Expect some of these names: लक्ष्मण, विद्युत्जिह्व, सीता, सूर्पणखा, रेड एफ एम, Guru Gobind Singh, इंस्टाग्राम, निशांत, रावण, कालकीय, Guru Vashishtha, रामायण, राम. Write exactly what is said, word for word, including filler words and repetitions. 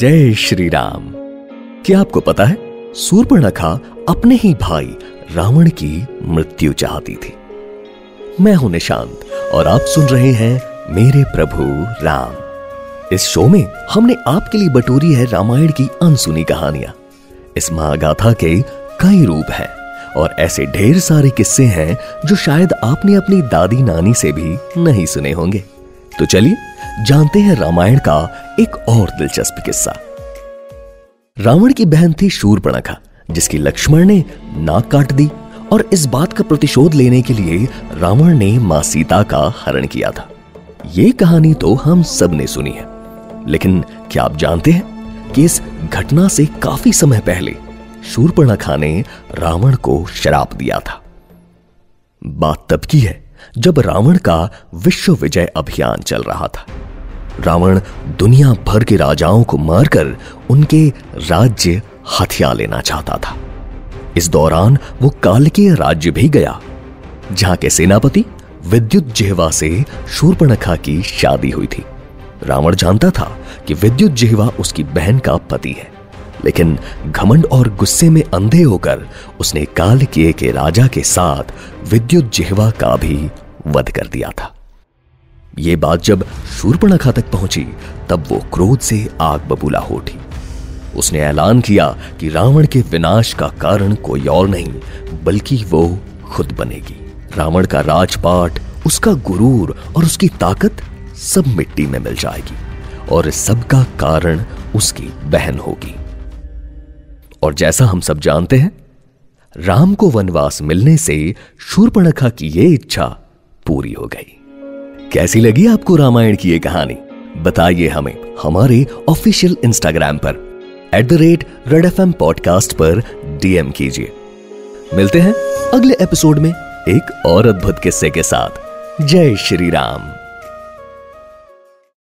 जय श्री राम। क्या आपको पता है, सूर्पणखा अपने ही भाई रावण की मृत्यु चाहती थी। मैं हूं निशांत और आप सुन रहे हैं मेरे प्रभु राम। इस शो में हमने आपके लिए बटोरी है रामायण की अनसुनी कहानियां। इस महागाथा के कई रूप हैं और ऐसे ढेर सारे किस्से हैं जो शायद आपने अपनी दादी नानी से भी नहीं सुने होंगे। तो चलिए जानते हैं रामायण का एक और दिलचस्प किस्सा। रावण की बहन थी शूर्पणखा, जिसकी लक्ष्मण ने नाक काट दी और इस बात का प्रतिशोध लेने के लिए रावण ने मां सीता का हरण किया था। ये कहानी तो हम सब ने सुनी है, लेकिन क्या आप जानते हैं कि इस घटना से काफी समय पहले शूर्पणखा ने रावण को श्राप दिया था। बात तब की है जब रावण का विश्व विजय अभियान चल रहा था। रावण दुनिया भर के राजाओं को मारकर उनके राज्य हथिया लेना चाहता था। इस दौरान वो कालकीय राज्य भी गया, जहां के सेनापति विद्युत्जिह्व से शूर्पणखा की शादी हुई थी। रावण जानता था कि विद्युत्जिह्व उसकी बहन का पति है, लेकिन घमंड और गुस्से में अंधे होकर उसने कालकीय के राजा के साथ विद्युत्जिह्व का भी वध कर दिया था। ये बात जब शूर्पणखा तक पहुंची तब वो क्रोध से आग बबूला हो उठी। उसने ऐलान किया कि रावण के विनाश का कारण कोई और नहीं बल्कि वो खुद बनेगी। रावण का राजपाट, उसका गुरूर और उसकी ताकत सब मिट्टी में मिल जाएगी और इस सब का कारण उसकी बहन होगी। और जैसा हम सब जानते हैं, राम को वनवास मिलने से शूर्पणखा की ये इच्छा पूरी हो गई। कैसी लगी आपको रामायण की ये कहानी? बताइए हमें हमारे ऑफिशियल इंस्टाग्राम पर at the rate रेड एफ एम पॉडकास्ट पर डीएम कीजिए। मिलते हैं अगले एपिसोड में एक और अद्भुत किस्से के साथ। जय श्री राम।